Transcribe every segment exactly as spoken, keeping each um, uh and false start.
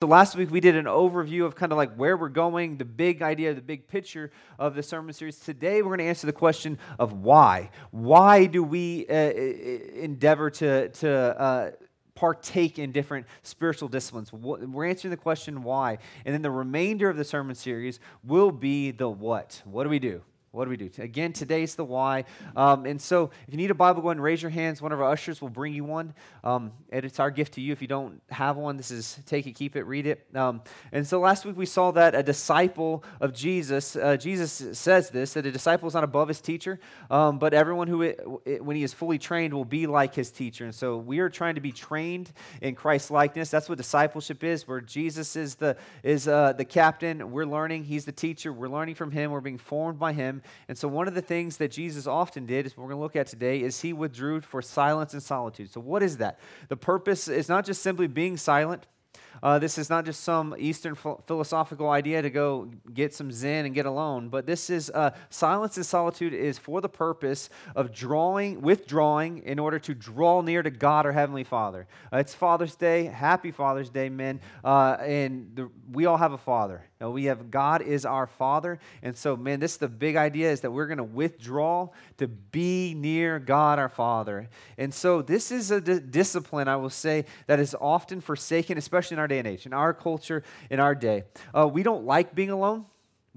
So last week we did an overview of kind of like where we're going, the big idea, the big picture of the sermon series. Today we're going to answer the question of why. Why do we uh, endeavor to, to uh, partake in different spiritual disciplines? We're answering the question why. And then the remainder of the sermon series will be the what. What do we do? What do we do? Again, today's the why. Um, and so if you need a Bible, go ahead and raise your hands. One of our ushers will bring you one. Um, and it's our gift to you. If you don't have one, this is take it, keep it, read it. Um, and so last week we saw that a disciple of Jesus, uh, Jesus says this, that a disciple is not above his teacher, um, but everyone who, it, it, when he is fully trained, will be like his teacher. And so we are trying to be trained in Christ's likeness. That's what discipleship is, where Jesus is the, is, uh, the captain. We're learning. He's the teacher. We're learning from him. We're being formed by him. And so one of the things that Jesus often did, is what we're going to look at today, is he withdrew for silence and solitude. So what is that? The purpose is not just simply being silent. Uh, this is not just some Eastern ph- philosophical idea to go get some Zen and get alone, but this is uh, silence and solitude is for the purpose of drawing, withdrawing in order to draw near to God, our Heavenly Father. Uh, it's Father's Day. Happy Father's Day, men. Uh, and the, we all have a father. Now we have God is our Father. And so, man, this is the big idea is that we're going to withdraw to be near God, our Father. And so this is a d- discipline, I will say, that is often forsaken, especially in our day and age, in our culture, in our day. Uh, we don't like being alone.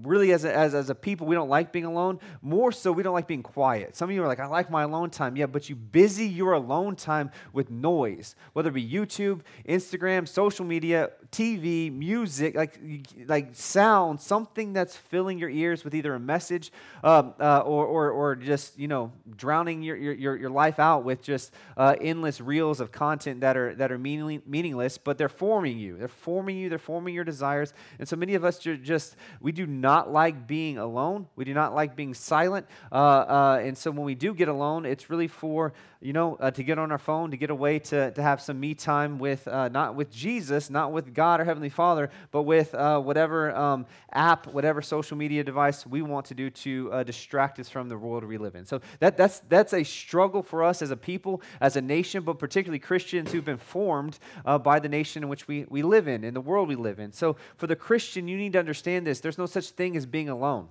Really, as a, as, as a people, we don't like being alone. More so, we don't like being quiet. Some of you are like, I like my alone time. Yeah, but you busy your alone time with noise, whether it be YouTube, Instagram, social media, T V, music, like like sound, something that's filling your ears with either a message um, uh, or, or or just, you know, drowning your your your life out with just uh, endless reels of content that are that are meaning, meaningless, but they're forming you. They're forming you. They're forming your desires. And so many of us are just, we do not Not like being alone. We do not like being silent, uh, uh, and so when we do get alone, it's really for you know uh, to get on our phone, to get away, to to have some me time with uh, not with Jesus, not with God or Heavenly Father, but with uh, whatever um, app, whatever social media device we want to do to uh, distract us from the world we live in. So that that's that's a struggle for us as a people, as a nation, but particularly Christians who've been formed uh, by the nation in which we we live in, in the world we live in. So for the Christian, you need to understand this. There's no such thing thing as being alone.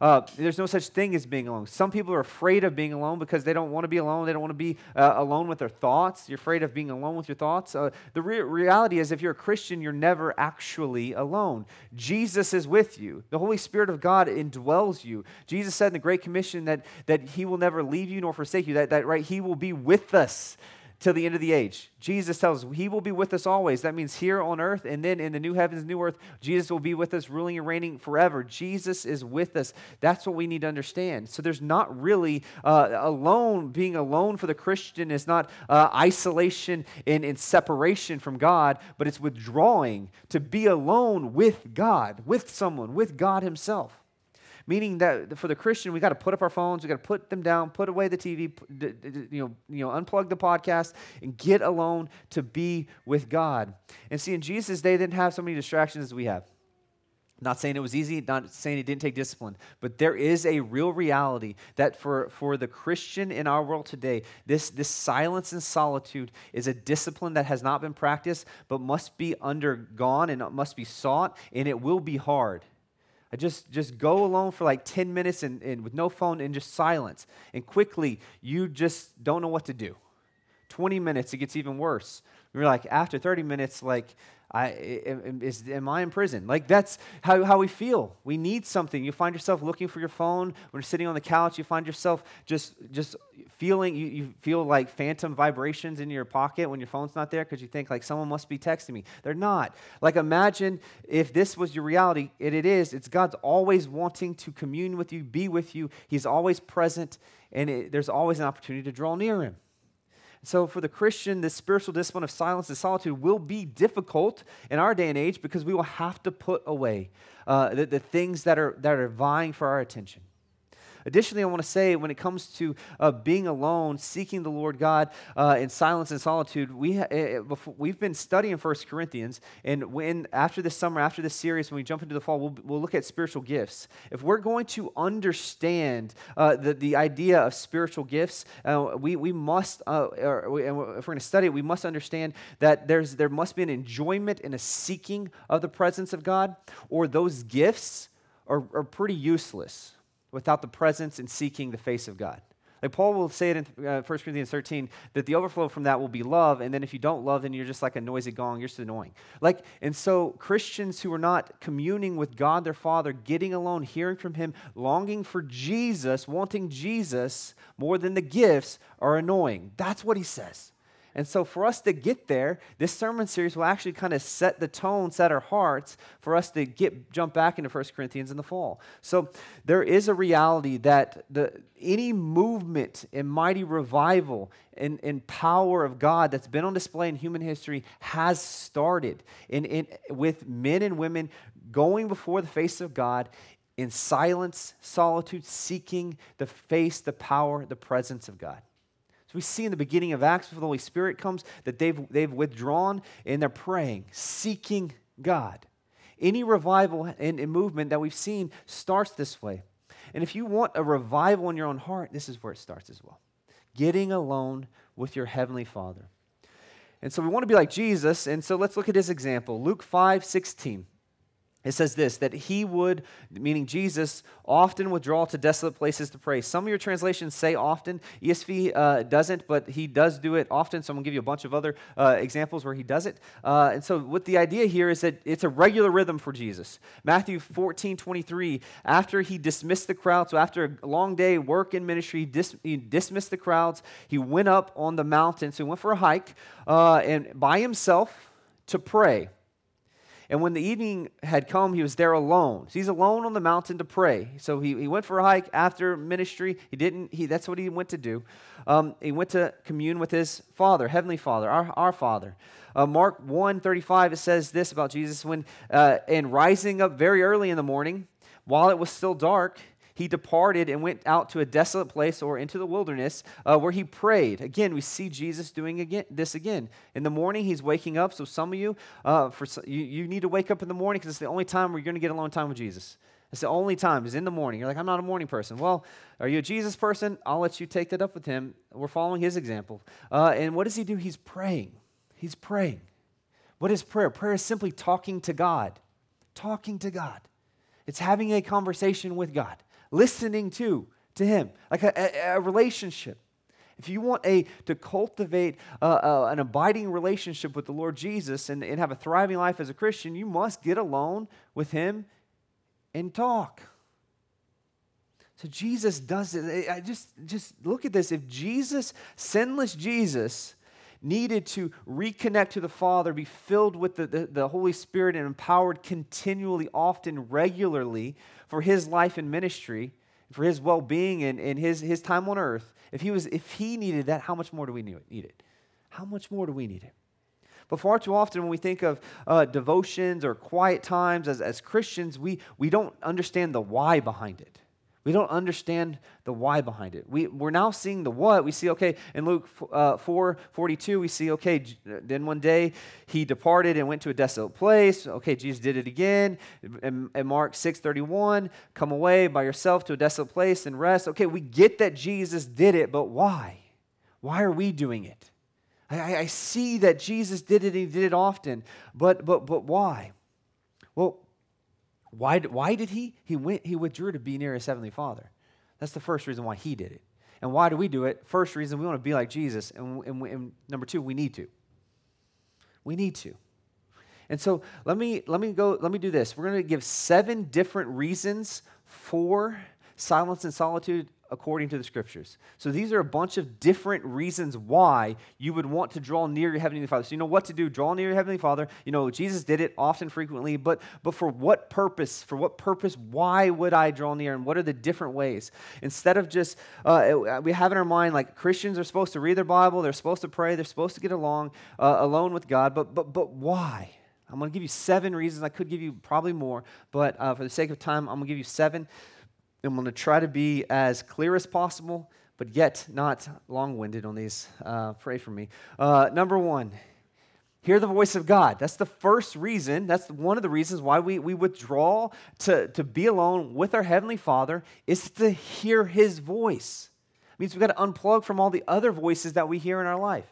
Uh, there's no such thing as being alone. Some people are afraid of being alone because they don't want to be alone. They don't want to be uh, alone with their thoughts. You're afraid of being alone with your thoughts. Uh, the re- reality is if you're a Christian, you're never actually alone. Jesus is with you. The Holy Spirit of God indwells you. Jesus said in the Great Commission that, that he will never leave you nor forsake you, that, that right, he will be with us till the end of the age. Jesus tells us he will be with us always. That means here on earth and then in the new heavens, new earth, Jesus will be with us ruling and reigning forever. Jesus is with us. That's what we need to understand. So there's not really uh, alone, being alone for the Christian is not uh, isolation and, and separation from God, but it's withdrawing to be alone with God, with someone, with God himself. Meaning that for the Christian, we got to put up our phones, we got to put them down, put away the T V, you know, you know, unplug the podcast, and get alone to be with God. And see, in Jesus' day, they didn't have so many distractions as we have. Not saying it was easy, not saying it didn't take discipline, but there is a real reality that for, for the Christian in our world today, this, this silence and solitude is a discipline that has not been practiced, but must be undergone and must be sought, and it will be hard. Just just go alone for like ten minutes and, and with no phone and just silence. And quickly, you just don't know what to do. twenty minutes, it gets even worse. You're like, after thirty minutes, like, I is, am I in prison? Like, that's how, how we feel. We need something. You find yourself looking for your phone. When you're sitting on the couch, you find yourself just just feeling, you, you feel like phantom vibrations in your pocket when your phone's not there because you think, like, someone must be texting me. They're not. Like, imagine if this was your reality. And it is. It's God's always wanting to commune with you, be with you. He's always present, and it, there's always an opportunity to draw near him. So for the Christian, this spiritual discipline of silence and solitude will be difficult in our day and age because we will have to put away uh, the, the things that are that are vying for our attention. Additionally, I want to say when it comes to uh, being alone, seeking the Lord God uh, in silence and solitude, we ha- it, before, we've been studying First Corinthians, and when after this summer, after this series, when we jump into the fall, we'll, we'll look at spiritual gifts. If we're going to understand uh, the, the idea of spiritual gifts, uh, we, we must, uh, or we, and if we're going to study it, we must understand that there's there must be an enjoyment and a seeking of the presence of God, or those gifts are, are pretty useless without the presence and seeking the face of God. Like Paul will say it in uh, First Corinthians thirteen, that the overflow from that will be love, and then if you don't love, then you're just like a noisy gong, you're just annoying. Like, and so Christians who are not communing with God their Father, getting alone, hearing from Him, longing for Jesus, wanting Jesus more than the gifts are annoying. That's what he says. And so for us to get there, this sermon series will actually kind of set the tone, set our hearts for us to get jump back into First Corinthians in the fall. So there is a reality that the any movement and mighty revival and, and power of God that's been on display in human history has started in, in, with men and women going before the face of God in silence, solitude, seeking the face, the power, the presence of God. We see in the beginning of Acts before the Holy Spirit comes that they've they've withdrawn and they're praying, seeking God. Any revival and, and movement that we've seen starts this way. And if you want a revival in your own heart, this is where it starts as well. Getting alone with your Heavenly Father. And so we want to be like Jesus, and so let's look at his example. Luke five sixteen. It says this, that he would, meaning Jesus, often withdraw to desolate places to pray. Some of your translations say often. E S V uh, doesn't, but he does do it often, so I'm going to give you a bunch of other uh, examples where he does it. Uh, and so what the idea here is that it's a regular rhythm for Jesus. Matthew fourteen twenty-three, after he dismissed the crowd, so after a long day work in ministry, he, dis- he dismissed the crowds. He went up on the mountain, so he went for a hike uh, and by himself to pray. And when the evening had come, he was there alone. So he's alone on the mountain to pray. So he, he went for a hike after ministry. He didn't, he, that's what he went to do. Um, he went to commune with his Father, Heavenly Father, our, our Father. Uh, Mark one thirty-five, it says this about Jesus, when uh, and rising up very early in the morning, while it was still dark, he departed and went out to a desolate place or into the wilderness uh, where he prayed. Again, we see Jesus doing again, this again. In the morning, he's waking up. So some of you, uh, for you, you need to wake up in the morning because it's the only time where you're going to get alone time with Jesus. It's the only time is in the morning. You're like, I'm not a morning person. Well, are you a Jesus person? I'll let you take that up with him. We're following his example. Uh, and what does he do? He's praying. He's praying. What is prayer? Prayer is simply talking to God. Talking to God. It's having a conversation with God. Listening to, to him, like a, a, a relationship. If you want a to cultivate uh, uh, an abiding relationship with the Lord Jesus and, and have a thriving life as a Christian, you must get alone with him and talk. So Jesus does it. I just, just look at this. If Jesus, sinless Jesus, needed to reconnect to the Father, be filled with the, the, the Holy Spirit and empowered continually, often, regularly for his life and ministry, for his well-being and, and his, his time on earth. If he was, if he needed that, how much more do we need it? How much more do we need it? But far too often when we think of uh, devotions or quiet times as, as Christians, we, we don't understand the why behind it. We don't understand the why behind it. We, we're now seeing the what. We see, okay, in Luke uh, four forty-two, we see, okay, then one day he departed and went to a desolate place. Okay, Jesus did it again. In, in Mark six thirty-one, come away by yourself to a desolate place and rest. Okay, we get that Jesus did it, but why? Why are we doing it? I, I see that Jesus did it and he did it often, but but but why? Well, Why, why did he? He went. He withdrew to be near his Heavenly Father. That's the first reason why he did it. And why do we do it? First reason, we want to be like Jesus. And, and, and number two, we need to. We need to. And so let me let me go. Let me do this. We're going to give seven different reasons for silence and solitude according to the Scriptures. So these are a bunch of different reasons why you would want to draw near your Heavenly Father. So you know what to do, draw near your Heavenly Father. You know, Jesus did it often, frequently, but but for what purpose? For what purpose? Why would I draw near? And what are the different ways? Instead of just, uh, we have in our mind, like, Christians are supposed to read their Bible, they're supposed to pray, they're supposed to get along, uh, alone with God, but but but why? I'm going to give you seven reasons. I could give you probably more, but uh, for the sake of time, I'm going to give you seven I'm going to try to be as clear as possible, but yet not long-winded on these. Uh, pray for me. Uh, number one, hear the voice of God. That's the first reason. That's one of the reasons why we, we withdraw to, to be alone with our Heavenly Father, is to hear His voice. It means we've got to unplug from all the other voices that we hear in our life.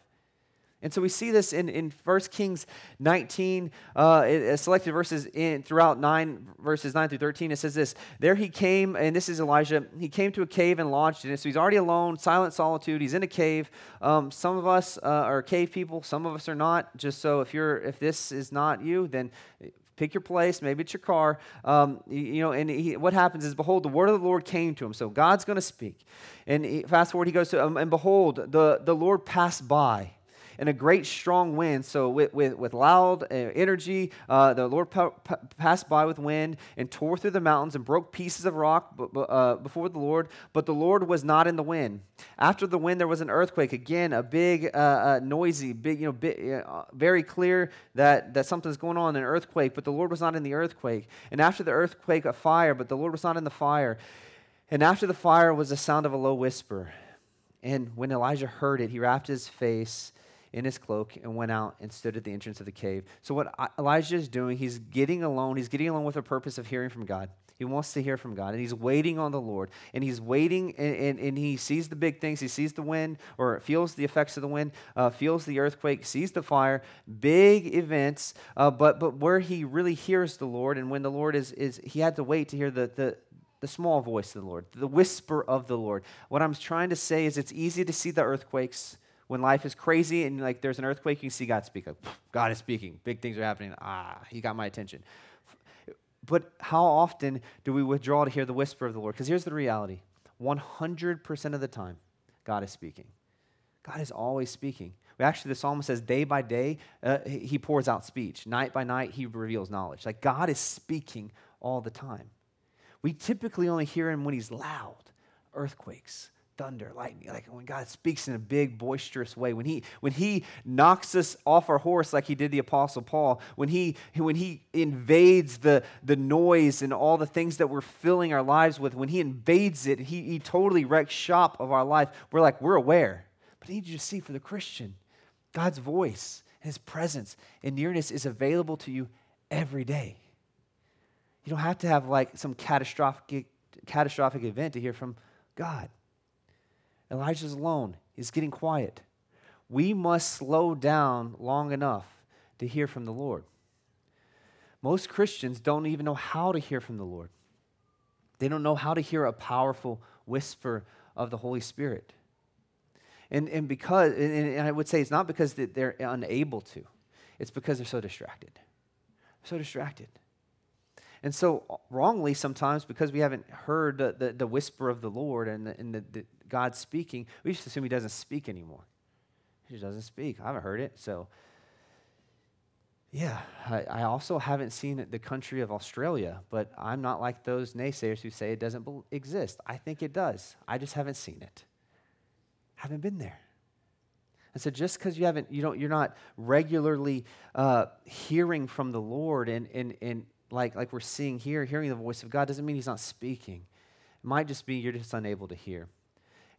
And so we see this in, in First Kings nineteen, uh, selected verses in throughout nine, verses nine through thirteen. It says this: there he came, and this is Elijah, he came to a cave and lodged in it. So he's already alone, silent solitude, he's in a cave. Um, some of us uh, are cave people, some of us are not. Just so if you're, if this is not you, then pick your place, maybe it's your car. Um, you, you know, and he, what happens is, behold, the word of the Lord came to him. So God's going to speak. And he, fast forward, he goes to, um, and behold, the, the Lord passed by. And a great strong wind, so with with, with loud energy, uh, the Lord pa- pa- passed by with wind and tore through the mountains and broke pieces of rock b- b- uh, before the Lord. But the Lord was not in the wind. After the wind, there was an earthquake. Again, a big, uh, uh, noisy, big, you know, bi- uh, very clear that, that something's going on, an earthquake. But the Lord was not in the earthquake. And after the earthquake, a fire. But the Lord was not in the fire. And after the fire was the sound of a low whisper. And when Elijah heard it, he wrapped his face in his cloak and went out and stood at the entrance of the cave. So what Elijah is doing, he's getting alone. He's getting alone with the purpose of hearing from God. He wants to hear from God, and he's waiting on the Lord. And he's waiting, and, and, and he sees the big things. He sees the wind, or feels the effects of the wind, uh, feels the earthquake, sees the fire, big events, uh, but but where he really hears the Lord, and when the Lord is, is he had to wait to hear the the The small voice of the Lord, the whisper of the Lord. What I'm trying to say is, it's easy to see the earthquakes. When life is crazy and like there's an earthquake, you see God speak. Like, God is speaking. Big things are happening. Ah, He got my attention. But how often do we withdraw to hear the whisper of the Lord? Because here's the reality. one hundred percent of the time, God is speaking. God is always speaking. Actually, the psalmist says, day by day, uh, He pours out speech. Night by night, He reveals knowledge. Like, God is speaking all the time. We typically only hear Him when He's loud. Earthquakes, thunder, lightning, like when God speaks in a big, boisterous way, when he when he knocks us off our horse like He did the Apostle Paul, when he when he invades the the noise and all the things that we're filling our lives with, when He invades it, he, he totally wrecks shop of our life. We're like, we're aware. But I need you to see, for the Christian, God's voice, His presence, and nearness is available to you every day. You don't have to have like some catastrophic catastrophic event to hear from God. Elijah's alone. He's getting quiet. We must slow down long enough to hear from the Lord. Most Christians don't even know how to hear from the Lord. They don't know how to hear a powerful whisper of the Holy Spirit. And, and, because, and I would say it's not because they're unable to. It's because they're so distracted. They're so distracted. And so wrongly sometimes, because we haven't heard the, the, the whisper of the Lord and, the, and the, the God speaking, we just assume He doesn't speak anymore. He just doesn't speak. I haven't heard it. So yeah, I, I also haven't seen the country of Australia, but I'm not like those naysayers who say it doesn't exist. I think it does. I just haven't seen it. Haven't been there. And so just because you haven't, you don't, you're not regularly uh, hearing from the Lord and and and Like, like we're seeing here, hearing the voice of God doesn't mean He's not speaking. It might just be you're just unable to hear.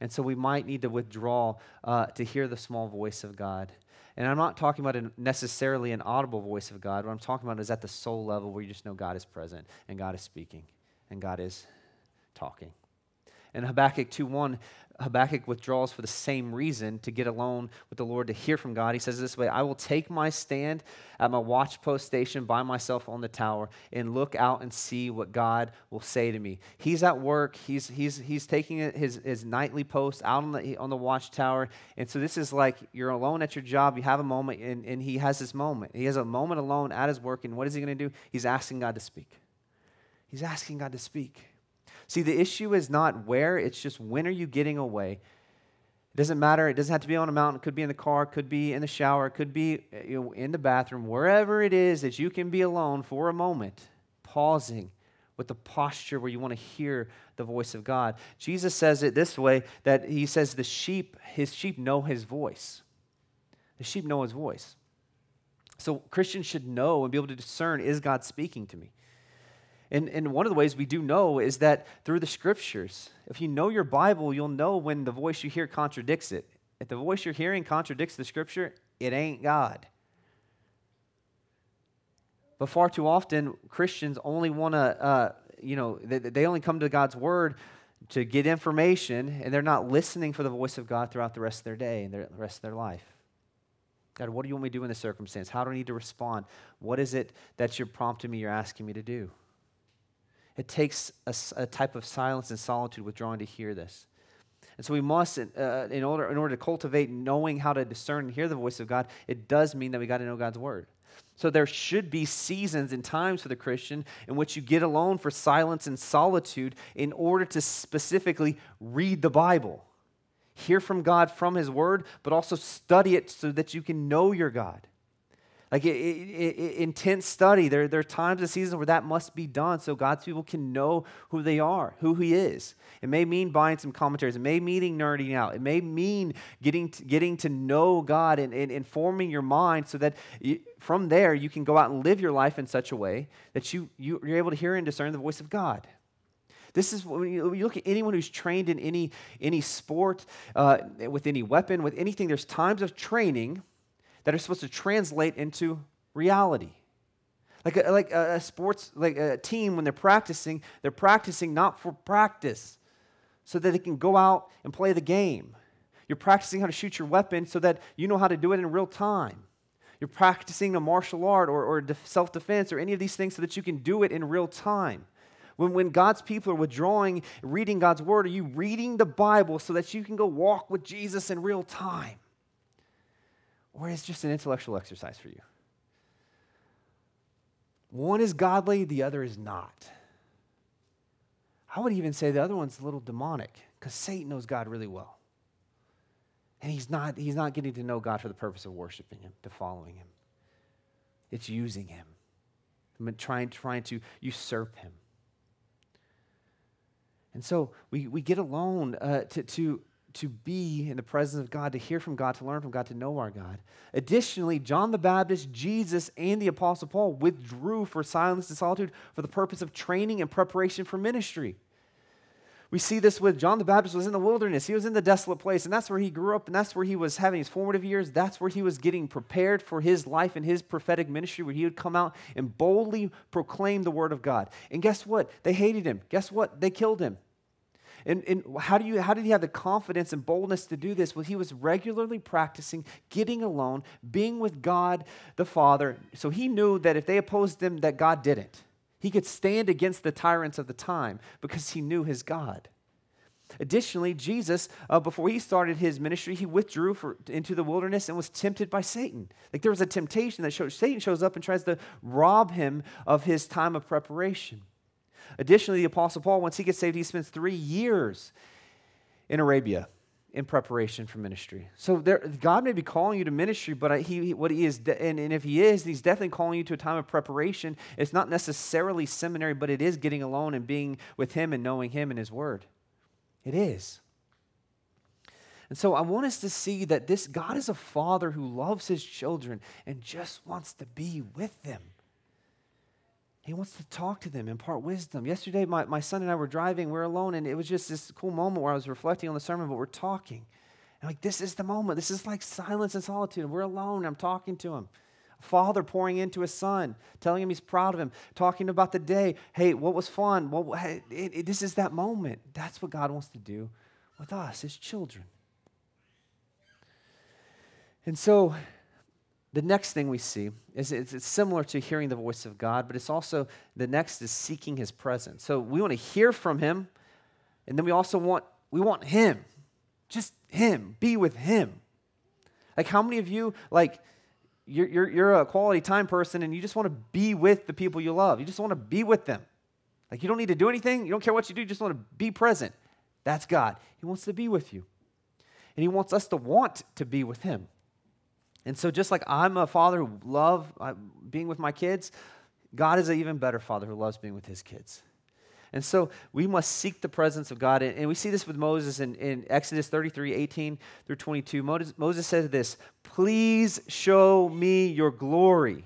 And so we might need to withdraw uh, to hear the small voice of God. And I'm not talking about a, necessarily an audible voice of God. What I'm talking about is at the soul level, where you just know God is present and God is speaking and God is talking. And Habakkuk two one, Habakkuk withdraws for the same reason, to get alone with the Lord, to hear from God. He says this way: I will take my stand at my watchpost station by myself on the tower and look out and see what God will say to me. He's at work. He's he's he's taking his, his nightly post out on the on the watchtower. And so this is like you're alone at your job. You have a moment, and, and he has this moment. He has a moment alone at his work, and what is he going to do? He's asking God to speak. He's asking God to speak. See, the issue is not where, it's just when are you getting away. It doesn't matter. It doesn't have to be on a mountain. It could be in the car. It could be in the shower. It could be in the bathroom. Wherever it is that you can be alone for a moment, pausing with the posture where you want to hear the voice of God. Jesus says it this way, that He says the sheep, His sheep know His voice. The sheep know His voice. So Christians should know and be able to discern, is God speaking to me? And, and one of the ways we do know is that through the scriptures. If you know your Bible, you'll know when the voice you hear contradicts it. If the voice you're hearing contradicts the scripture, it ain't God. But far too often, Christians only want to, uh, you know, they, they only come to God's word to get information, and they're not listening for the voice of God throughout the rest of their day and the rest of their life. God, what do you want me to do in this circumstance? How do I need to respond? What is it that you're prompting me, you're asking me to do? It takes a, a type of silence and solitude, withdrawing to hear this. And so we must, uh, in order in order to cultivate knowing how to discern and hear the voice of God, it does mean that we got to know God's word. So there should be seasons and times for the Christian in which you get alone for silence and solitude in order to specifically read the Bible, hear from God from His word, but also study it so that you can know your God. Like it, it, it, intense study. There, there are times and seasons where that must be done so God's people can know who they are, who He is. It may mean buying some commentaries. It may mean nerding out. It may mean getting to, getting to know God and, and, and forming your mind so that you, from there you can go out and live your life in such a way that you, you, you're able to hear and discern the voice of God. This is, when you look at anyone who's trained in any, any sport, uh, with any weapon, with anything, there's times of training that are supposed to translate into reality. Like a, like a sports, like a team, when they're practicing, they're practicing not for practice, so that they can go out and play the game. You're practicing how to shoot your weapon so that you know how to do it in real time. You're practicing a martial art or, or self-defense or any of these things so that you can do it in real time. When, when God's people are withdrawing, reading God's word, are you reading the Bible so that you can go walk with Jesus in real time? Or is it just an intellectual exercise for you? One is godly, the other is not. I would even say the other one's a little demonic, because Satan knows God really well. And he's not, he's not getting to know God for the purpose of worshiping Him, to following Him. It's using Him, trying, trying to usurp Him. And so we, we get alone uh, to, to, to be in the presence of God, to hear from God, to learn from God, to know our God. Additionally, John the Baptist, Jesus, and the Apostle Paul withdrew for silence and solitude for the purpose of training and preparation for ministry. We see this with John the Baptist was in the wilderness. He was in the desolate place, and that's where he grew up, and that's where he was having his formative years. That's where he was getting prepared for his life and his prophetic ministry, where he would come out and boldly proclaim the word of God. And guess what? They hated him. Guess what? They killed him. And, and how do you how did he have the confidence and boldness to do this? Well, he was regularly practicing, getting alone, being with God the Father. So he knew that if they opposed him, that God didn't. He could stand against the tyrants of the time because he knew his God. Additionally, Jesus, uh, before he started his ministry, he withdrew for, into the wilderness and was tempted by Satan. Like there was a temptation that shows, Satan shows up and tries to rob him of his time of preparation. Additionally, the Apostle Paul, once he gets saved, he spends three years in Arabia in preparation for ministry. So there, God may be calling you to ministry, but he, what he is, and, and if he is, he's definitely calling you to a time of preparation. It's not necessarily seminary, but it is getting alone and being with him and knowing him and his word. It is. And so I want us to see that this God is a father who loves his children and just wants to be with them. He wants to talk to them, impart wisdom. Yesterday, my, my son and I were driving. We were alone, and it was just this cool moment where I was reflecting on the sermon, but we're talking. And like, this is the moment. This is like silence and solitude. We're alone, and I'm talking to him. A father pouring into his son, telling him he's proud of him, talking about the day. Hey, what was fun? What, hey, it, it, this is that moment. That's what God wants to do with us, his children. And so the next thing we see is it's, it's similar to hearing the voice of God, but it's also, the next is seeking his presence. So we want to hear from him, and then we also want, we want him, just him, be with him. Like how many of you, like you're, you're, you're a quality time person and you just want to be with the people you love. You just want to be with them. Like you don't need to do anything. You don't care what you do. You just want to be present. That's God. He wants to be with you, and he wants us to want to be with him. And so just like I'm a father who loves being with my kids, God is an even better father who loves being with his kids. And so we must seek the presence of God. And we see this with Moses in, in Exodus thirty-three, eighteen through twenty-two. Moses says this, "Please show me your glory."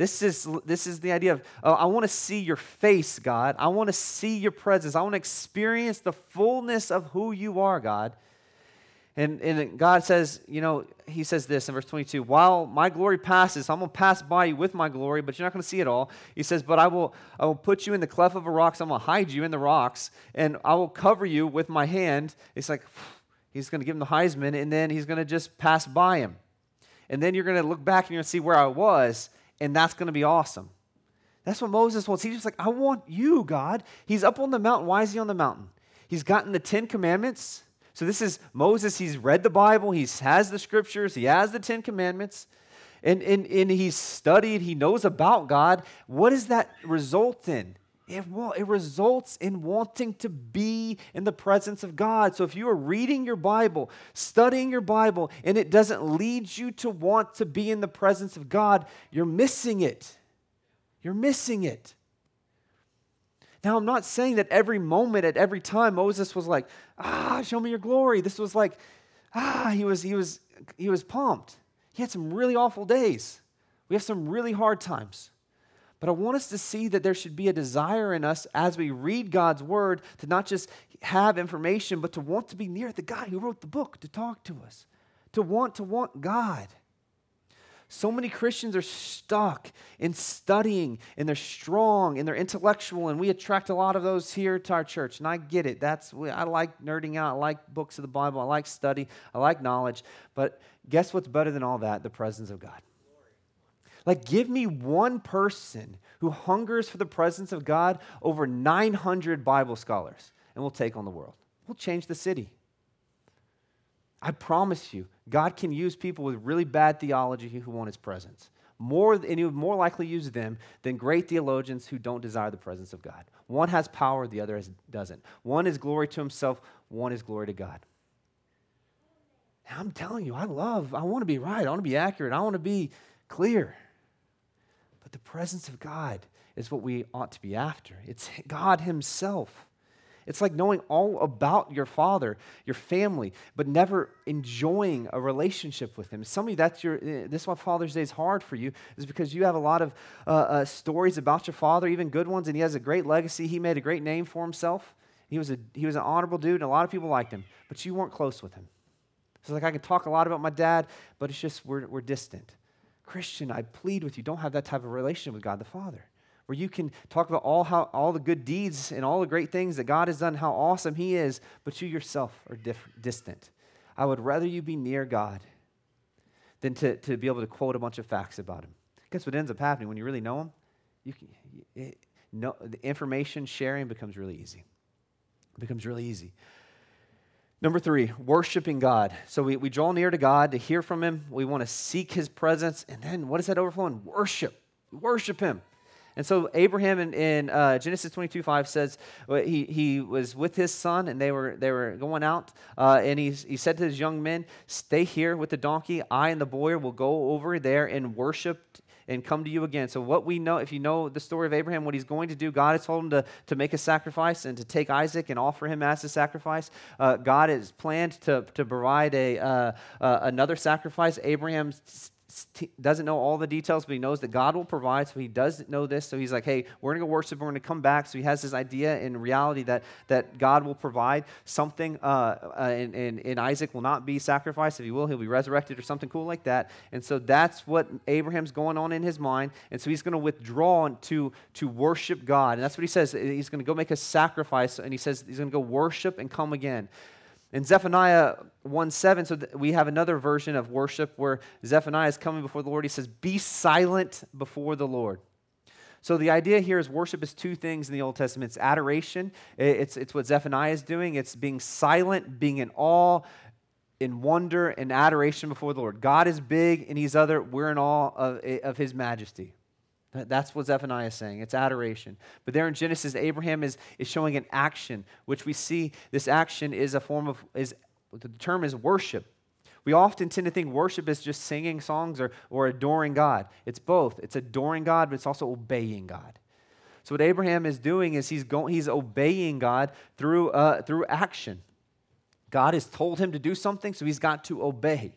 This is this is the idea of, oh, I want to see your face, God. I want to see your presence. I want to experience the fullness of who you are, God. And, and God says, you know, he says this in verse twenty-two, while my glory passes, I'm going to pass by you with my glory, but you're not going to see it all. He says, but I will I will put you in the cleft of a rock, so I'm going to hide you in the rocks, and I will cover you with my hand. It's like, he's going to give him the Heisman, and then he's going to just pass by him. And then you're going to look back and you're going to see where I was, and that's going to be awesome. That's what Moses wants. He's just like, I want you, God. He's up on the mountain. Why is he on the mountain? He's gotten the Ten Commandments. So this is Moses. He's read the Bible. He has the scriptures. He has the Ten Commandments. And, and, and he's studied. He knows about God. What does that result in? It, well, it results in wanting to be in the presence of God. So if you are reading your Bible, studying your Bible, and it doesn't lead you to want to be in the presence of God, you're missing it. You're missing it. Now, I'm not saying that every moment, at every time, Moses was like, ah, show me your glory. This was like, ah, he was, he was, he was pumped. He had some really awful days. We have some really hard times. But I want us to see that there should be a desire in us as we read God's word to not just have information, but to want to be near the guy who wrote the book to talk to us, to want to want God. So many Christians are stuck in studying, and they're strong, and they're intellectual, and we attract a lot of those here to our church, and I get it. That's I like nerding out. I like books of the Bible. I like study. I like knowledge. But guess what's better than all that? The presence of God. Like, give me one person who hungers for the presence of God over nine hundred Bible scholars, and we'll take on the world. We'll change the city. I promise you, God can use people with really bad theology who want his presence. More, and he would more likely use them than great theologians who don't desire the presence of God. One has power, the other has, doesn't. One is glory to himself, one is glory to God. And I'm telling you, I love, I want to be right, I want to be accurate, I want to be clear. But the presence of God is what we ought to be after. It's God himself. It's like knowing all about your father, your family, but never enjoying a relationship with him. Some of you, that's your, this is why Father's Day is hard for you, is because you have a lot of uh, uh, stories about your father, even good ones, and he has a great legacy. He made a great name for himself. He was a he was an honorable dude, and a lot of people liked him, but you weren't close with him. It's like, I can talk a lot about my dad, but it's just we're we're distant. Christian, I plead with you, don't have that type of relationship with God the Father, where you can talk about all how all the good deeds and all the great things that God has done, how awesome he is, but you yourself are diff- distant. I would rather you be near God than to, to be able to quote a bunch of facts about him. Guess what ends up happening when you really know him? You can, it, no, the information sharing becomes really easy. It becomes really easy. Number three, worshiping God. So we, we draw near to God to hear from him. We want to seek his presence. And then what is that overflowing? Worship. Worship him. And so Abraham in, in uh, Genesis twenty-two five says he he was with his son, and they were they were going out. Uh, and he, he said to his young men, stay here with the donkey. I and the boy will go over there and worship and come to you again. So what we know, if you know the story of Abraham, what he's going to do, God has told him to, to make a sacrifice and to take Isaac and offer him as a sacrifice. Uh, God has planned to, to provide a uh, uh, another sacrifice. Abraham st- doesn't know all the details, but he knows that God will provide, so he doesn't know this. So he's like, hey, we're going to go worship, we're going to come back. So he has this idea in reality that, that God will provide something, uh, uh, and, and, and Isaac will not be sacrificed. If he will, he'll be resurrected or something cool like that. And so that's what Abraham's going on in his mind. And so he's going to withdraw to, to worship God. And that's what he says. He's going to go make a sacrifice, and he says he's going to go worship and come again. In Zephaniah one seven, so th- we have another version of worship where Zephaniah is coming before the Lord. He says, be silent before the Lord. So the idea here is worship is two things in the Old Testament. It's adoration. It's, it's what Zephaniah is doing. It's being silent, being in awe, in wonder, and adoration before the Lord. God is big and he's other. We're in awe of, of his majesty. That's what Zephaniah is saying. It's adoration. But there in Genesis, Abraham is, is showing an action, which we see this action is a form of, is the term is worship. We often tend to think worship is just singing songs or, or adoring God. It's both. It's adoring God, but it's also obeying God. So what Abraham is doing is he's going, he's obeying God through uh, through action. God has told him to do something, so he's got to obey.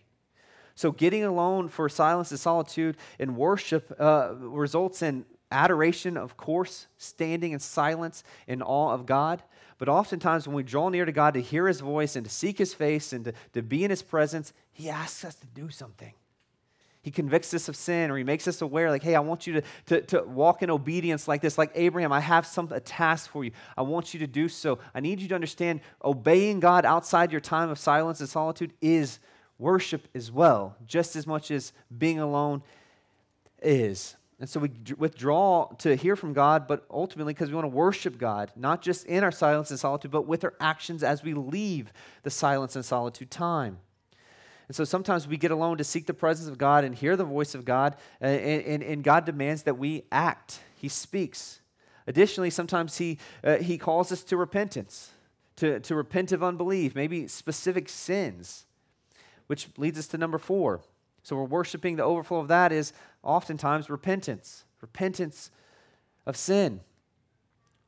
So getting alone for silence and solitude and worship uh, results in adoration, of course, standing in silence in awe of God. But oftentimes when we draw near to God to hear his voice and to seek his face and to, to be in his presence, he asks us to do something. He convicts us of sin, or he makes us aware, like, hey, I want you to, to, to walk in obedience like this. Like Abraham, I have some a task for you. I want you to do so. I need you to understand obeying God outside your time of silence and solitude is worship as well, just as much as being alone is. And so we withdraw to hear from God, but ultimately because we want to worship God, not just in our silence and solitude, but with our actions as we leave the silence and solitude time. And so sometimes we get alone to seek the presence of God and hear the voice of God, and, and, and God demands that we act. He speaks. Additionally, sometimes he, uh, he calls us to repentance, to, to repent of unbelief, maybe specific sins, which leads us to number four. So we're worshiping. The overflow of that is oftentimes repentance, repentance of sin.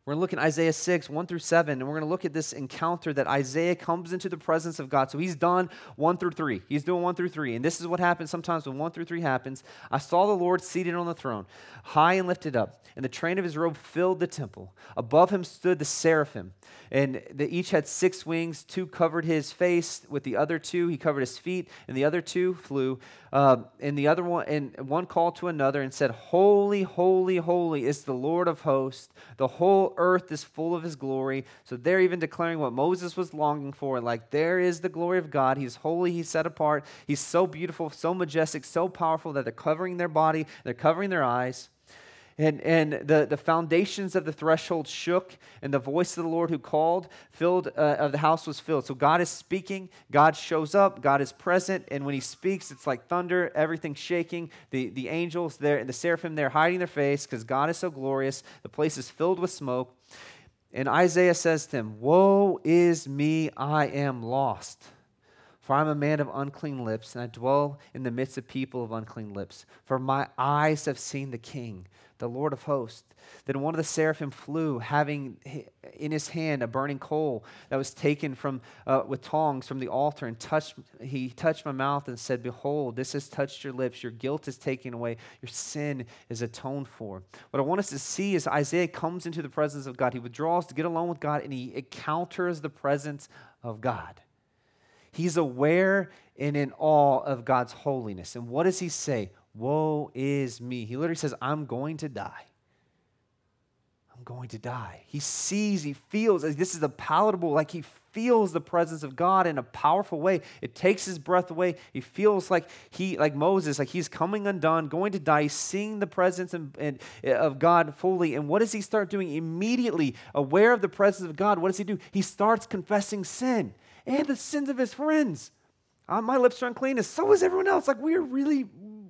We're going to look at Isaiah six, one through seven, and we're going to look at this encounter that Isaiah comes into the presence of God. So he's done one through three. He's doing one through three, and this is what happens sometimes when one through three happens. I saw the Lord seated on the throne, high and lifted up, and the train of his robe filled the temple. Above him stood the seraphim, and they each had six wings. Two covered his face, with the other two he covered his feet, and the other two flew. Uh, and the other one, and one called to another and said, "Holy, holy, holy is the Lord of hosts. The whole earth is full of his glory." So they're even declaring what Moses was longing for. Like, there is the glory of God. He's holy. He's set apart. He's so beautiful, so majestic, so powerful that they're covering their body. They're covering their eyes. And, and the, the foundations of the threshold shook, and the voice of the Lord who called filled uh, of the house was filled. So God is speaking. God shows up. God is present. And when he speaks, it's like thunder, everything's shaking. The, the angels there and the seraphim, they're hiding their face because God is so glorious. The place is filled with smoke. And Isaiah says to him, "Woe is me, I am lost. For I am a man of unclean lips, and I dwell in the midst of people of unclean lips. For my eyes have seen the King, the Lord of hosts." Then one of the seraphim flew, having in his hand a burning coal that was taken from uh, with tongs from the altar, and touched. He touched my mouth and said, "Behold, this has touched your lips. Your guilt is taken away. Your sin is atoned for." What I want us to see is Isaiah comes into the presence of God. He withdraws to get alone with God, and he encounters the presence of God. He's aware and in awe of God's holiness. And what does he say? Woe is me. He literally says, I'm going to die. I'm going to die. He sees, he feels, this is the palatable, like he feels the presence of God in a powerful way. It takes his breath away. He feels like he, like Moses, like he's coming undone, going to die, seeing the presence and, and, of God fully. And what does he start doing immediately? Aware of the presence of God, what does he do? He starts confessing sin and the sins of his friends. Uh, my lips are unclean, and so is everyone else. Like, we are really,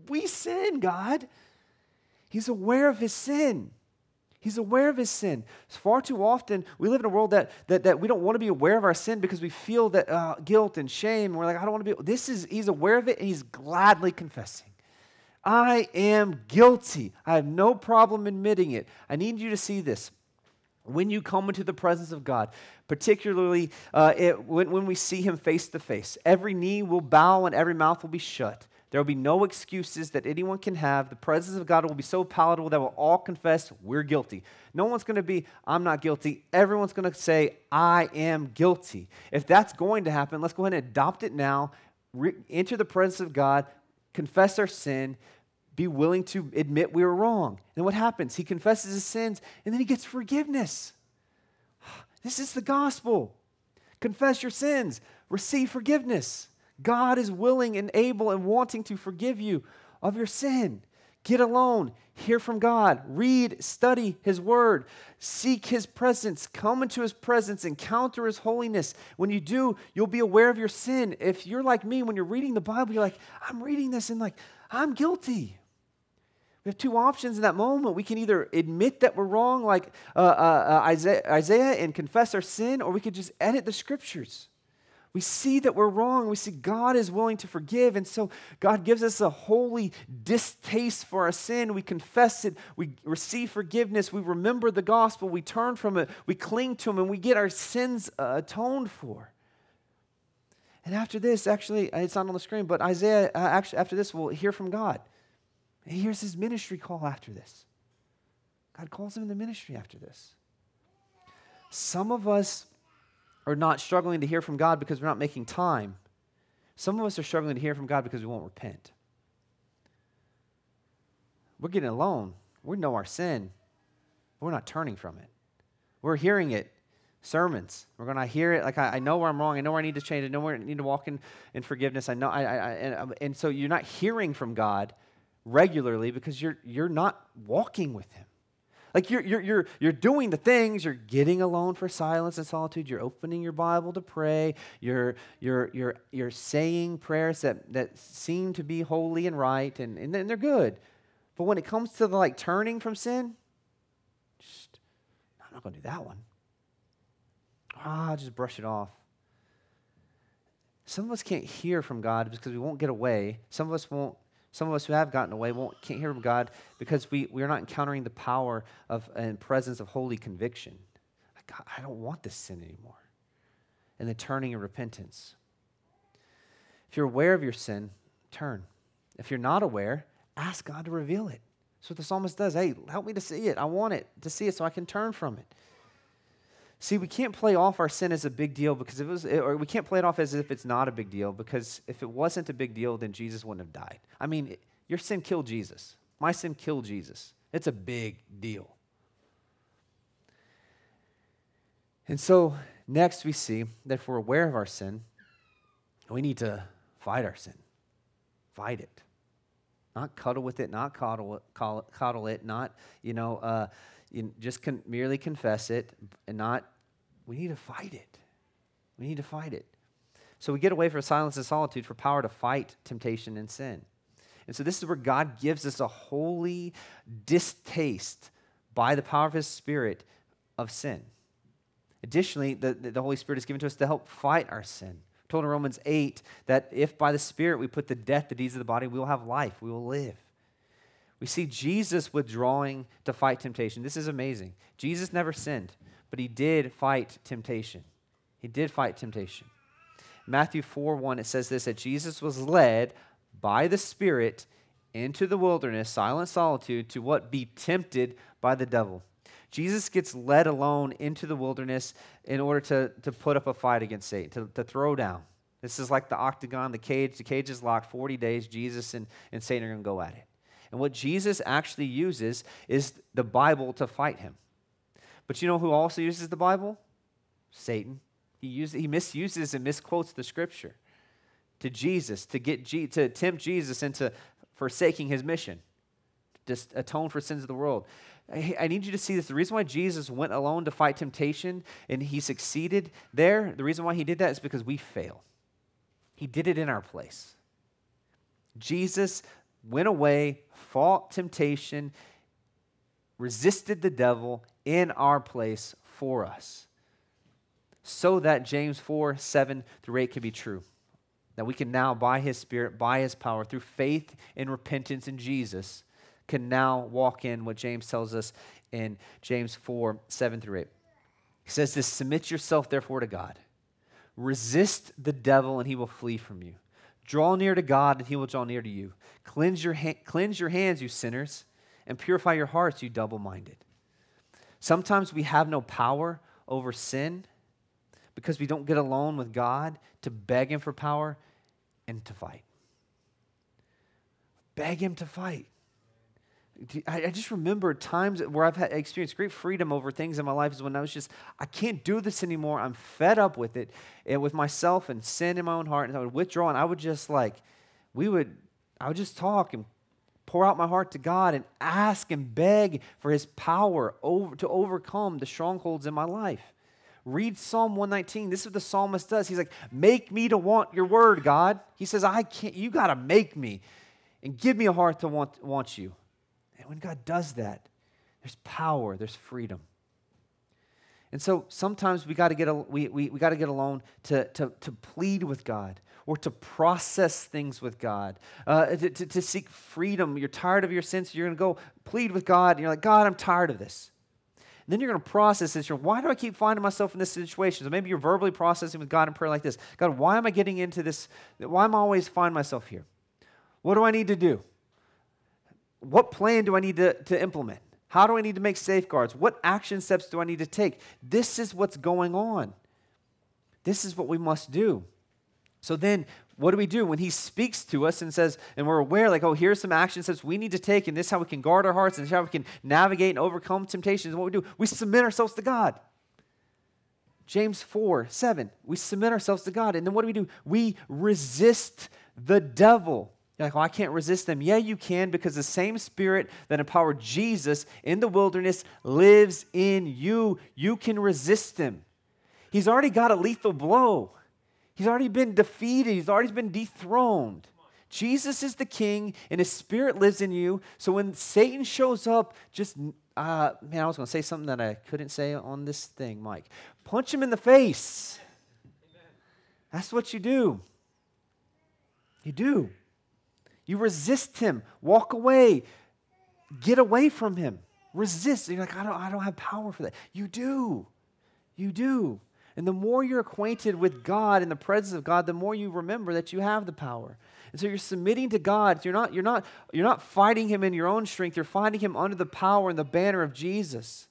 we sin, God. He's aware of his sin. He's aware of his sin. Far too often, we live in a world that that, that we don't want to be aware of our sin because we feel that uh, guilt and shame. And we're like, I don't want to be. This is, he's aware of it, and he's gladly confessing. I am guilty. I have no problem admitting it. I need you to see this. When you come into the presence of God, particularly uh, it, when, when we see him face to face, every knee will bow and every mouth will be shut. There will be no excuses that anyone can have. The presence of God will be so palatable that we'll all confess we're guilty. No one's going to be, I'm not guilty. Everyone's going to say, I am guilty. If that's going to happen, let's go ahead and adopt it now. Re- enter the presence of God, confess our sin, be willing to admit we were wrong. And what happens? He confesses his sins, and then he gets forgiveness. This is the gospel. Confess your sins. Receive forgiveness. God is willing and able and wanting to forgive you of your sin. Get alone. Hear from God. Read, study his word. Seek his presence. Come into his presence. Encounter his holiness. When you do, you'll be aware of your sin. If you're like me, when you're reading the Bible, you're like, I'm reading this, and like, I'm guilty. We have two options in that moment. We can either admit that we're wrong, like uh, uh, Isaiah, Isaiah, and confess our sin, or we could just edit the scriptures. We see that we're wrong. We see God is willing to forgive, and so God gives us a holy distaste for our sin. We confess it. We receive forgiveness. We remember the gospel. We turn from it. We cling to him, and we get our sins uh, atoned for. And after this, actually, it's not on the screen, but Isaiah, uh, actually, after this, we'll hear from God. And here's his ministry call after this. God calls him into ministry after this. Some of us are not struggling to hear from God because we're not making time. Some of us are struggling to hear from God because we won't repent. We're getting alone. We know our sin, but we're not turning from it. We're hearing it. Sermons. We're going to hear it. Like, I, I know where I'm wrong. I know where I need to change. I know where I need to walk in, in forgiveness. I know. I, I, I and, and so you're not hearing from God regularly because you're you're not walking with Him. Like you're you're you're you're doing the things. You're getting alone for silence and solitude. You're opening your Bible to pray. You're you're you're you're saying prayers that, that seem to be holy and right, and and they're good. But when it comes to the like turning from sin, just, I'm not going to do that one. Ah, just brush it off. Some of us can't hear from God because we won't get away. Some of us won't. Some of us who have gotten away won't can't hear from God because we, we are not encountering the power of and presence of holy conviction. Like, God, I don't want this sin anymore. And the turning and repentance. If you're aware of your sin, turn. If you're not aware, ask God to reveal it. That's what the psalmist does. Hey, help me to see it. I want it to see it so I can turn from it. See, we can't play off our sin as a big deal because if it was, or we can't play it off as if it's not a big deal because if it wasn't a big deal, then Jesus wouldn't have died. I mean, it, your sin killed Jesus. My sin killed Jesus. It's a big deal. And so next we see that if we're aware of our sin, we need to fight our sin. Fight it. Not cuddle with it, not coddle it, coddle it not, you know, uh, you just can merely confess it and not. We need to fight it. We need to fight it. So we get away from silence and solitude for power to fight temptation and sin. And so this is where God gives us a holy distaste by the power of His Spirit of sin. Additionally, the, the Holy Spirit is given to us to help fight our sin. We're told in Romans eight that if by the Spirit we put to death the deeds of the body, we will have life, we will live. We see Jesus withdrawing to fight temptation. This is amazing. Jesus never sinned, but He did fight temptation. He did fight temptation. Matthew four one, it says this, that Jesus was led by the Spirit into the wilderness, silent solitude, to what? Be tempted by the devil. Jesus gets led alone into the wilderness in order to, to put up a fight against Satan, to, to throw down. This is like the octagon, the cage. The cage is locked forty days. Jesus and, and Satan are going to go at it. And what Jesus actually uses is the Bible to fight him. But you know who also uses the Bible? Satan. He uses, he misuses and misquotes the Scripture to Jesus, to get G, to tempt Jesus into forsaking his mission, to atone for sins of the world. I, I need you to see this. The reason why Jesus went alone to fight temptation and he succeeded there, the reason why he did that is because we fail. He did it in our place. Jesus went away, fought temptation, resisted the devil in our place for us. So that James four, seven through eight can be true. That we can now, by His Spirit, by His power, through faith and repentance in Jesus, can now walk in what James tells us in James four, seven through eight. He says this, submit yourself therefore to God. Resist the devil and he will flee from you. Draw near to God, and He will draw near to you. Cleanse your, ha- cleanse your hands, you sinners, and purify your hearts, you double-minded. Sometimes we have no power over sin because we don't get alone with God to beg Him for power and to fight. Beg Him to fight. I just remember times where I've had experienced great freedom over things in my life is when I was just, I can't do this anymore. I'm fed up with it and with myself and sin in my own heart. And I would withdraw and I would just like, we would, I would just talk and pour out my heart to God and ask and beg for His power over, to overcome the strongholds in my life. Read Psalm one nineteen. This is what the psalmist does. He's like, make me to want your word, God. He says, I can't, you got to make me and give me a heart to want, want you. And when God does that, there's power, there's freedom. And so sometimes we got to get al- we we, we got to get alone to, to to plead with God or to process things with God, uh, to, to, to seek freedom. You're tired of your sins, so you're going to go plead with God. And you're like, God, I'm tired of this. And then you're going to process this. You're, why do I keep finding myself in this situation? So maybe you're verbally processing with God in prayer like this. God, why am I getting into this? Why am I always finding myself here? What do I need to do? What plan do I need to, to implement? How do I need to make safeguards? What action steps do I need to take? This is what's going on. This is what we must do. So then, what do we do when he speaks to us and says, and we're aware, like, oh, here's some action steps we need to take, and this is how we can guard our hearts, and this is how we can navigate and overcome temptations. And what we do, we submit ourselves to God. James four, seven, we submit ourselves to God. And then what do we do? We resist the devil. You're like, oh, I can't resist them. Yeah, you can, because the same spirit that empowered Jesus in the wilderness lives in you. You can resist him. He's already got a lethal blow. He's already been defeated. He's already been dethroned. Jesus is the king, and his spirit lives in you. So when Satan shows up, just, uh, man, I was going to say something that I couldn't say on this thing, Mike. Punch him in the face. Amen. That's what you do. You do. You resist him. Walk away. Get away from him. Resist. You're like, I don't, I don't have power for that. You do. You do. And the more you're acquainted with God in the presence of God, the more you remember that you have the power. And so you're submitting to God. You're not, you're not, you're not fighting him in your own strength. You're fighting him under the power and the banner of Jesus.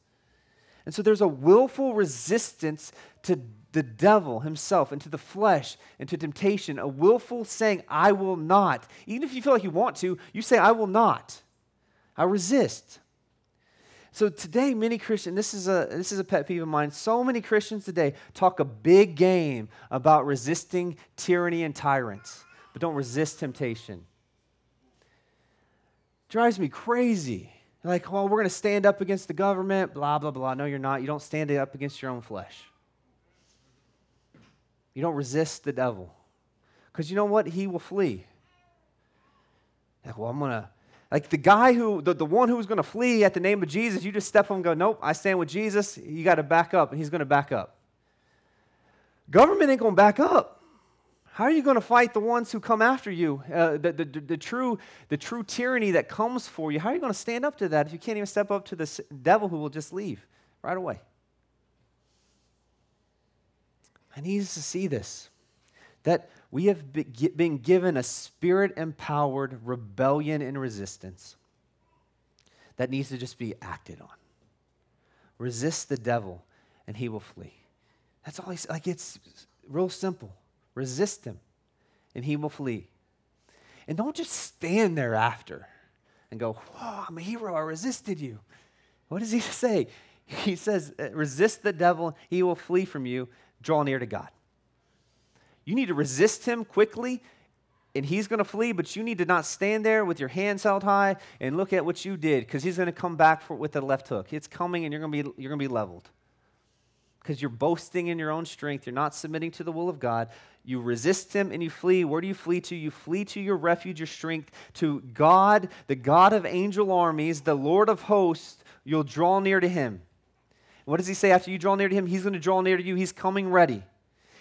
And so there's a willful resistance to the devil himself and to the flesh and to temptation, a willful saying, I will not. Even if you feel like you want to, you say, I will not. I resist. So today, many Christians, this is a this is a pet peeve of mine, so many Christians today talk a big game about resisting tyranny and tyrants, but don't resist temptation. Drives me crazy. Like, well, we're going to stand up against the government, blah, blah, blah. No, you're not. You don't stand up against your own flesh. You don't resist the devil. Because you know what? He will flee. Like, well, I'm going to, like the guy who, the, the one who was going to flee at the name of Jesus, you just step on and go, nope, I stand with Jesus. You got to back up, and he's going to back up. Government ain't going to back up. How are you going to fight the ones who come after you, uh, the, the, the, the, true, the true tyranny that comes for you? How are you going to stand up to that if you can't even step up to the devil who will just leave right away? I need us to see this, that we have been given a spirit-empowered rebellion and resistance that needs to just be acted on. Resist the devil, and he will flee. That's all he's, like, it's real simple. Resist him, and he will flee. And don't just stand there after and go, oh, I'm a hero, I resisted you. What does he say? He says, resist the devil, he will flee from you. Draw near to God. You need to resist him quickly, and he's going to flee, but you need to not stand there with your hands held high and look at what you did, because he's going to come back for, with a left hook. It's coming, and you're going to be, you're going to be leveled, because you're boasting in your own strength. You're not submitting to the will of God. You resist him, and you flee. Where do you flee to? You flee to your refuge, your strength, to God, the God of angel armies, the Lord of hosts. You'll draw near to him. What does he say? After you draw near to him, he's going to draw near to you. He's coming ready.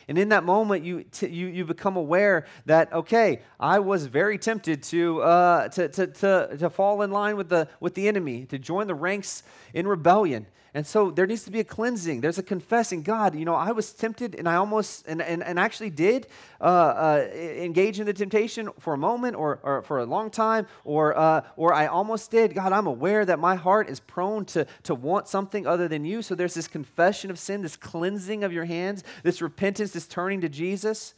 And in that moment, you t- you you become aware that, okay, I was very tempted to uh to to to, to fall in line with the with the enemy, to join the ranks in rebellion. And so there needs to be a cleansing. There's a confessing, God, you know, I was tempted, and I almost, and, and, and actually did uh, uh, engage in the temptation for a moment or, or for a long time, or uh, or I almost did. God, I'm aware that my heart is prone to, to want something other than you. So there's this confession of sin, this cleansing of your hands, this repentance, this turning to Jesus.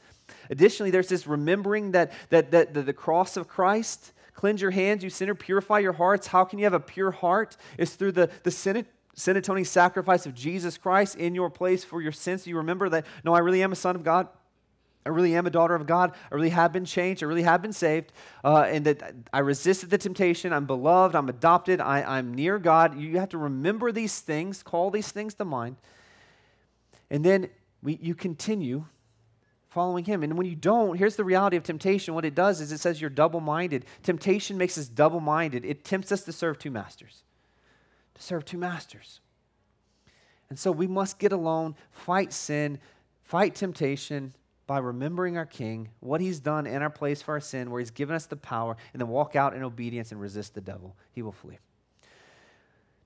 Additionally, there's this remembering that that, that, that the cross of Christ, cleanse your hands, you sinner, purify your hearts. How can you have a pure heart? It's through the, the sin. Sin atoning sacrifice of Jesus Christ in your place for your sins. So you remember that, no, I really am a son of God. I really am a daughter of God. I really have been changed. I really have been saved. Uh, and that I resisted the temptation. I'm beloved. I'm adopted. I, I'm near God. You have to remember these things. Call these things to mind. And then we, you continue following him. And when you don't, here's the reality of temptation. What it does is it says you're double-minded. Temptation makes us double-minded. It tempts us to serve two masters. To serve two masters. And so we must get alone, fight sin, fight temptation by remembering our King, what he's done in our place for our sin, where he's given us the power, and then walk out in obedience and resist the devil. He will flee.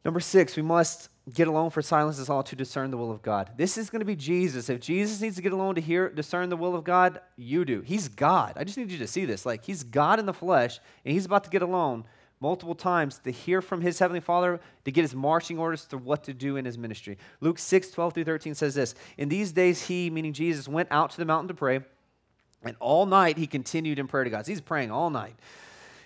Number six, we must get alone, for silence is all to discern the will of God. This is going to be Jesus. If Jesus needs to get alone to hear, discern the will of God, you do. He's God. I just need you to see this. Like, he's God in the flesh, and he's about to get alone multiple times to hear from his heavenly Father, to get his marching orders to what to do in his ministry. Luke six, twelve through thirteen says this, "In these days he," meaning Jesus, "went out to the mountain to pray, and all night he continued in prayer to God." So he's praying all night.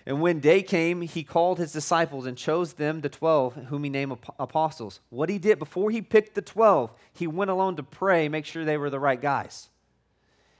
"And when day came, he called his disciples and chose them, the twelve, whom he named apostles." What he did, before he picked the twelve, he went alone to pray, make sure they were the right guys.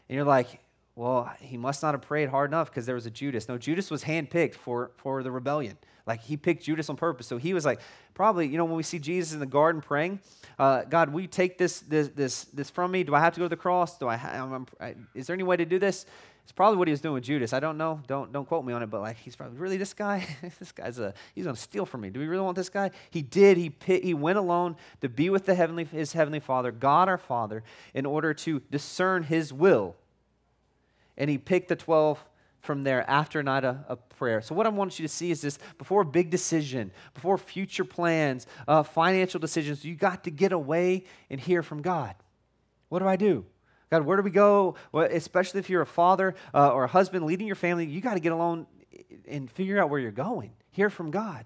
And you're like, well, he must not have prayed hard enough because there was a Judas. No, Judas was handpicked for, for the rebellion. Like, he picked Judas on purpose. So he was like, probably, you know, when we see Jesus in the garden praying, uh, God, will you take this this this this from me? Do I have to go to the cross? Do I? I'm, I'm, is there any way to do this? It's probably what he was doing with Judas. I don't know. Don't don't quote me on it, but like, he's probably, really, this guy? This guy's a, he's going to steal from me. Do we really want this guy? He did. He pit, he went alone to be with the heavenly his heavenly Father, God our Father, in order to discern his will. And he picked the twelve from there after a night of, of prayer. So what I want you to see is this: before a big decision, before future plans, uh, financial decisions, you got to get away and hear from God. What do I do? God, where do we go? Well, especially if you're a father uh, or a husband leading your family, you got to get alone and figure out where you're going. Hear from God.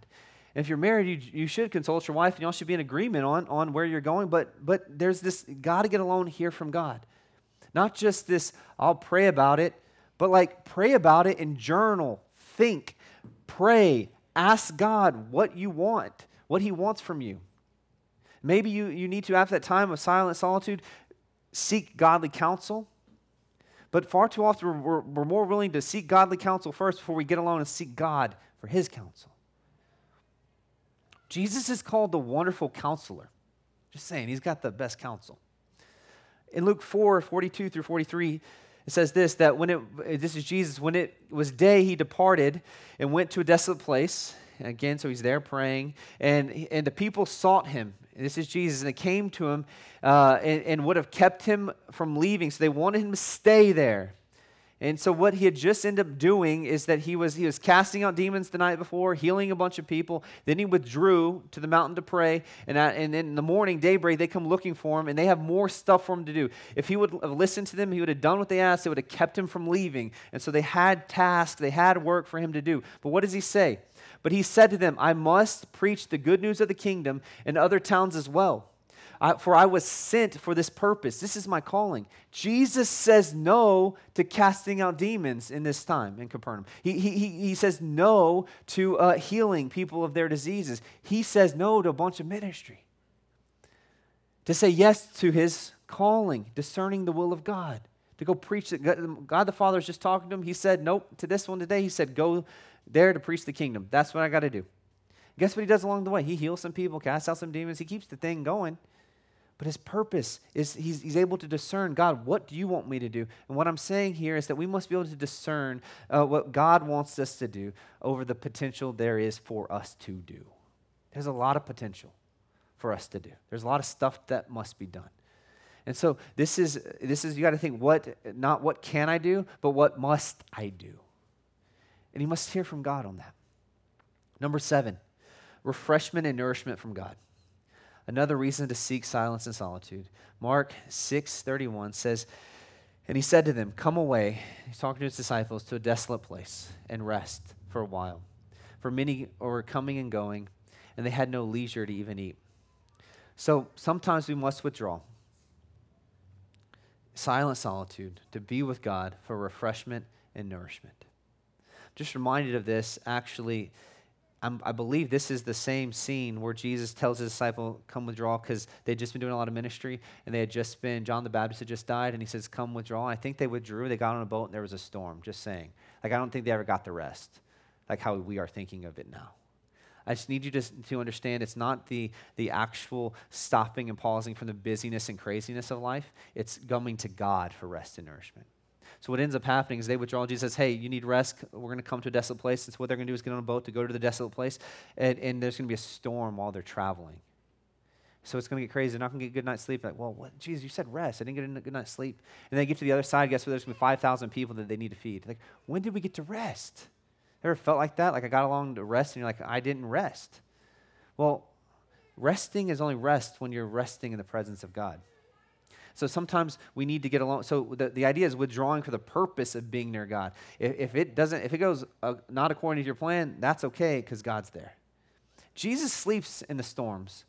And if you're married, you, you should consult your wife, and y'all should be in agreement on, on where you're going. But but there's this, got to get alone, hear from God. Not just this, I'll pray about it, but like, pray about it and journal, think, pray, ask God what you want, what he wants from you. Maybe you, you need to, after that time of silent solitude, seek godly counsel. But far too often, we're, we're more willing to seek godly counsel first before we get alone and seek God for his counsel. Jesus is called the wonderful counselor. Just saying, he's got the best counsel. In Luke four, forty-two through forty-three, it says this, that when it, this is Jesus, when it was day, he departed and went to a desolate place. And again, so he's there praying. And, and the people sought him. And this is Jesus. And they came to him uh, and, and would have kept him from leaving. So they wanted him to stay there. And so what he had just ended up doing is that he was he was casting out demons the night before, healing a bunch of people. Then he withdrew to the mountain to pray. And, I, and in the morning, daybreak, they come looking for him, and they have more stuff for him to do. If he would have listened to them, he would have done what they asked. It would have kept him from leaving. And so they had tasks. They had work for him to do. But what does he say? But he said to them, "I must preach the good news of the kingdom in other towns as well. I, for I was sent for this purpose. This is my calling." Jesus says no to casting out demons in this time in Capernaum. He, he, he says no to uh, healing people of their diseases. He says no to a bunch of ministry. To say yes to his calling, discerning the will of God, to go preach. That God the Father is just talking to him. He said nope to this one today. He said go there to preach the kingdom. That's what I got to do. Guess what he does along the way? He heals some people, casts out some demons. He keeps the thing going. But his purpose is he's, he's able to discern, God, what do you want me to do? And what I'm saying here is that we must be able to discern uh, what God wants us to do over the potential there is for us to do. There's a lot of potential for us to do. There's a lot of stuff that must be done. And so this is, this is you got to think, what not what can I do, but what must I do? And you must hear from God on that. Number seven, refreshment and nourishment from God. Another reason to seek silence and solitude. Mark six thirty-one says, "And he said to them, 'Come away,'" he's talking to his disciples, "'to a desolate place and rest for a while. For many were coming and going, and they had no leisure to even eat.'" So sometimes we must withdraw. Silent solitude, to be with God for refreshment and nourishment. Just reminded of this, actually, I'm, I believe this is the same scene where Jesus tells his disciple, "Come withdraw," because they'd just been doing a lot of ministry, and they had just been, John the Baptist had just died, and he says, "Come withdraw." And I think they withdrew, they got on a boat, and there was a storm, just saying. Like, I don't think they ever got the rest, like how we are thinking of it now. I just need you to, to understand it's not the, the actual stopping and pausing from the busyness and craziness of life. It's coming to God for rest and nourishment. So what ends up happening is they withdraw. Jesus says, "Hey, you need rest. We're going to come to a desolate place." And so what they're going to do is get on a boat to go to the desolate place, and, and there's going to be a storm while they're traveling. So it's going to get crazy. They're not going to get a good night's sleep. Like, well, what? Jesus, you said rest. I didn't get a good night's sleep. And they get to the other side. Guess what? There's going to be five thousand people that they need to feed. Like, when did we get to rest? Ever felt like that? Like, I got along to rest, and you're like, I didn't rest. Well, Resting is only rest when you're resting in the presence of God. So sometimes we need to get along. So the, the idea is withdrawing for the purpose of being near God. If, if it doesn't, if it goes uh, not according to your plan, that's okay because God's there. Jesus sleeps in the storms.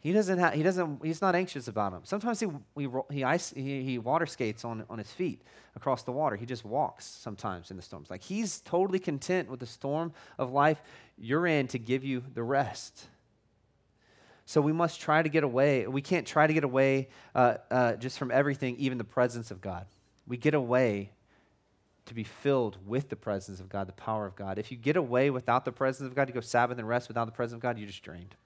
He doesn't. Ha- he doesn't. He's not anxious about them. Sometimes he he he, ice, he he water skates on on his feet across the water. He just walks sometimes in the storms. Like he's totally content with the storm of life you're in to give you the rest. So we must try to get away. We can't try to get away uh, uh, just from everything, even the presence of God. We get away to be filled with the presence of God, the power of God. If you get away without the presence of God, you go Sabbath and rest without the presence of God, you're just drained.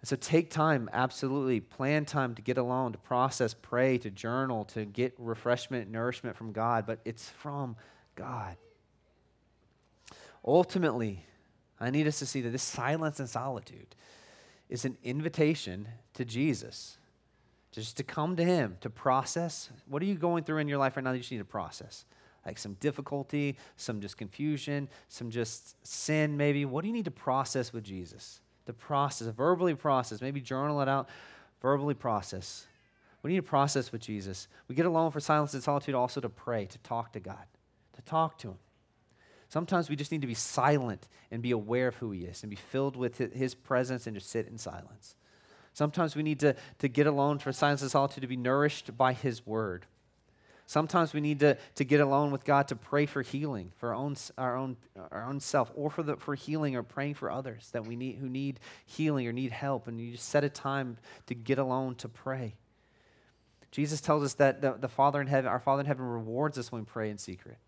And so take time, absolutely. Plan time to get alone, to process, pray, to journal, to get refreshment, nourishment from God. But it's from God. Ultimately, I need us to see that this silence and solitude is an invitation to Jesus, just to come to him, to process. What are you going through in your life right now that you just need to process? Like some difficulty, some just confusion, some just sin maybe. What do you need to process with Jesus? The process, verbally process, maybe journal it out, verbally process. We need to process with Jesus. We get alone for silence and solitude also to pray, to talk to God, to talk to him. Sometimes we just need to be silent and be aware of who he is and be filled with his presence and just sit in silence. Sometimes we need to, to get alone for silence and solitude to be nourished by his word. Sometimes we need to, to get alone with God to pray for healing, for our own, our own, our own self, or for, the, for healing or praying for others that we need who need healing or need help, and you just set a time to get alone to pray. Jesus tells us that the, the Father in heaven, our Father in heaven rewards us when we pray in secret.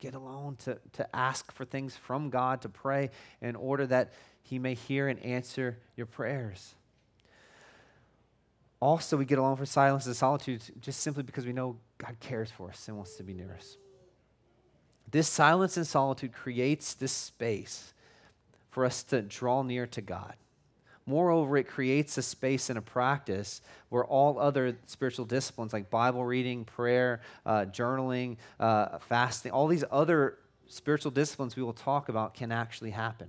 Get alone to, to ask for things from God, to pray in order that he may hear and answer your prayers. Also, we get alone for silence and solitude just simply because we know God cares for us and wants to be near us. This silence and solitude creates this space for us to draw near to God. Moreover, it creates a space and a practice where all other spiritual disciplines like Bible reading, prayer, uh, journaling, uh, fasting, all these other spiritual disciplines we will talk about can actually happen.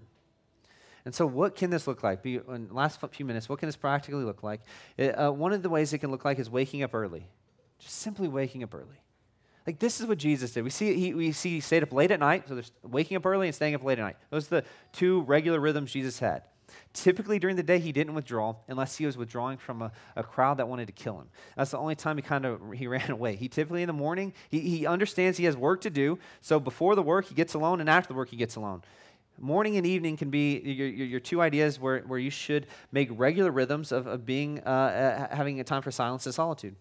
And so what can this look like? Be, in the last few minutes, what can this practically look like? It, uh, one of the ways it can look like is waking up early, just simply waking up early. Like this is what Jesus did. We see he we see he stayed up late at night, so there's waking up early and staying up late at night. Those are the two regular rhythms Jesus had. Typically during the day, he didn't withdraw unless he was withdrawing from a, a crowd that wanted to kill him. That's the only time he kind of he ran away. He typically in the morning, he, he understands he has work to do. So before the work, he gets alone, and after the work, he gets alone. Morning and evening can be your, your, your two ideas where, where you should make regular rhythms of, of being uh, uh, having a time for silence and solitude.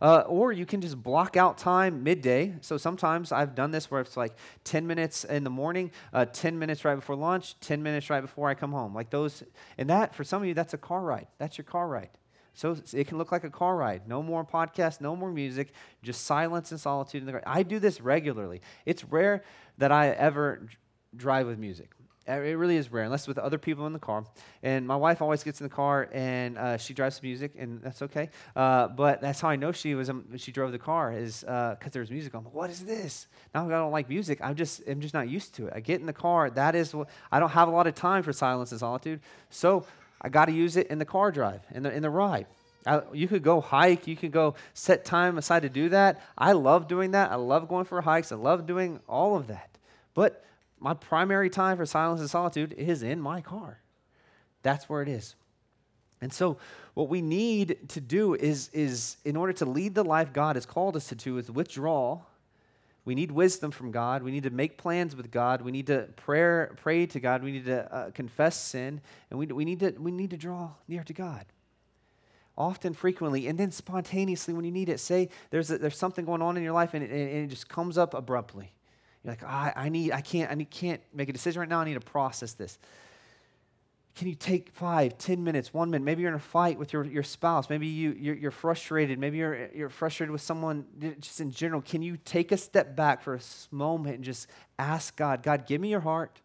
Uh, or you can just block out time midday. So sometimes I've done this where it's like ten minutes in the morning, uh, ten minutes right before lunch, ten minutes right before I come home. Like those, and that, for some of you, that's a car ride. That's your car ride. So it can look like a car ride. No more podcasts, no more music, just silence and solitude in the car. I do this regularly. It's rare that I ever drive with music. It really is rare, unless with other people in the car. And my wife always gets in the car, and uh, she drives to music, and that's okay. Uh, but that's how I know she was. Um, she drove the car is because uh, there was music on. What is this? Now I don't like music. I'm just, I'm just not used to it. I get in the car. That is what I don't have a lot of time for silence and solitude. So I got to use it in the car drive, in the in the ride. I, you could go hike. You could go set time aside to do that. I love doing that. I love going for hikes. I love doing all of that. But my primary time for silence and solitude is in my car. That's where it is. And so what we need to do is, is in order to lead the life God has called us to do, is withdraw. We need wisdom from God. We need to make plans with God. We need to prayer, pray to God. We need to uh, confess sin. And we, we, need to, we need to draw near to God. Often, frequently, and then spontaneously when you need it. Say there's, a, there's something going on in your life and it, and it just comes up abruptly. You're like, I, I need, I can't, I need, can't make a decision right now. I need to process this. Can you take five, ten minutes, one minute? Maybe you're in a fight with your, your spouse. Maybe you, you're, you're frustrated. Maybe you're, you're frustrated with someone just in general. Can you take a step back for a moment and just ask God, God, give me your heart.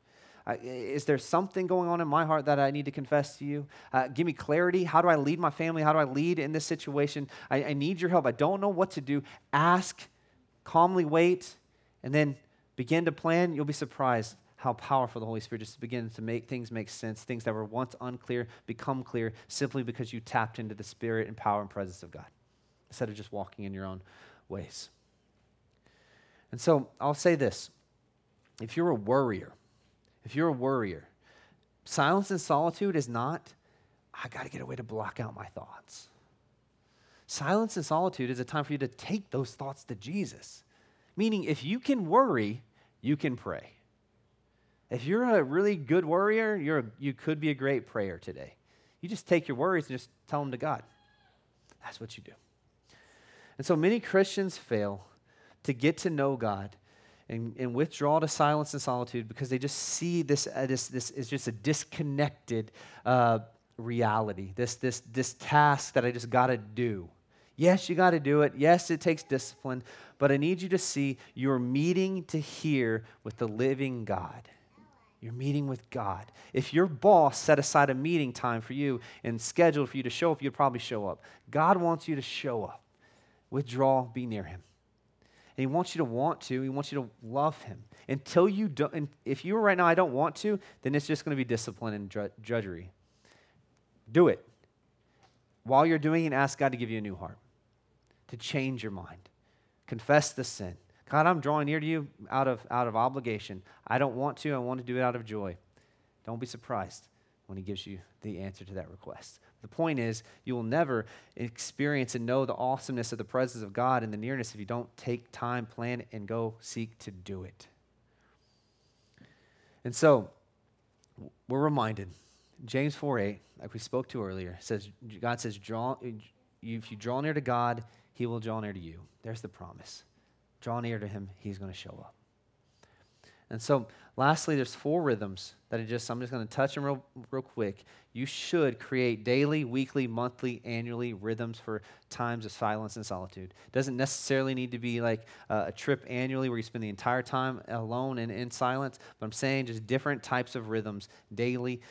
Uh, is there something going on in my heart that I need to confess to you? Uh, give me clarity. How do I lead my family? How do I lead in this situation? I, I need your help. I don't know what to do. Ask, calmly wait, and then begin to plan. You'll be surprised how powerful the Holy Spirit just begins to make things make sense, things that were once unclear become clear simply because you tapped into the Spirit and power and presence of God instead of just walking in your own ways. And so I'll say this, if you're a worrier, if you're a worrier, silence and solitude is not, I got to get a way to block out my thoughts. Silence and solitude is a time for you to take those thoughts to Jesus. Meaning, if you can worry, you can pray. If you're a really good worrier, you're a, you could be a great prayer today. You just take your worries and just tell them to God. That's what you do. And so many Christians fail to get to know God and, and withdraw to silence and solitude because they just see this uh, this this is just a disconnected uh, reality. This this this task that I just got to do. Yes, you got to do it. Yes, it takes discipline, but I need you to see you're meeting to hear with the living God. You're meeting with God. If your boss set aside a meeting time for you and scheduled for you to show up, you'd probably show up. God wants you to show up. Withdraw, be near him. And he wants you to want to. He wants you to love him. Until you don't, and if you were right now, I don't want to, then it's just going to be discipline and drud- drudgery. Do it. While you're doing it, ask God to give you a new heart, to change your mind. Confess the sin. God, I'm drawing near to you out of, out of obligation. I don't want to. I want to do it out of joy. Don't be surprised when he gives you the answer to that request. The point is, you will never experience and know the awesomeness of the presence of God and the nearness if you don't take time, plan, and go seek to do it. And so, we're reminded, James four eight, like we spoke to earlier, says God says, draw, if you draw near to God, he will draw near to you. There's the promise. Draw near to him, he's going to show up. And so lastly, there's four rhythms that I just, I'm just going to touch on real, real quick. You should create daily, weekly, monthly, annually rhythms for times of silence and solitude. It doesn't necessarily need to be like uh, a trip annually where you spend the entire time alone and in silence, but I'm saying just different types of rhythms, daily,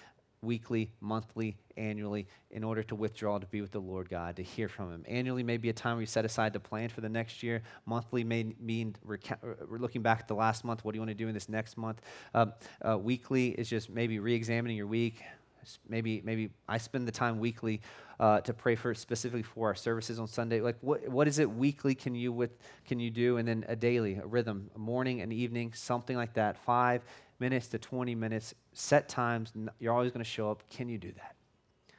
weekly, monthly, annually, in order to withdraw, to be with the Lord God, to hear from him. Annually may be a time where you set aside to plan for the next year. Monthly may mean reca- looking back at the last month. What do you want to do in this next month? Uh, uh, weekly is just maybe reexamining your week. Maybe maybe I spend the time weekly uh, to pray for specifically for our services on Sunday. Like what what is it weekly can you with can you do? And then a daily, a rhythm, a morning and evening, something like that, five minutes to twenty minutes, set times. You're always going to show up. Can you do that?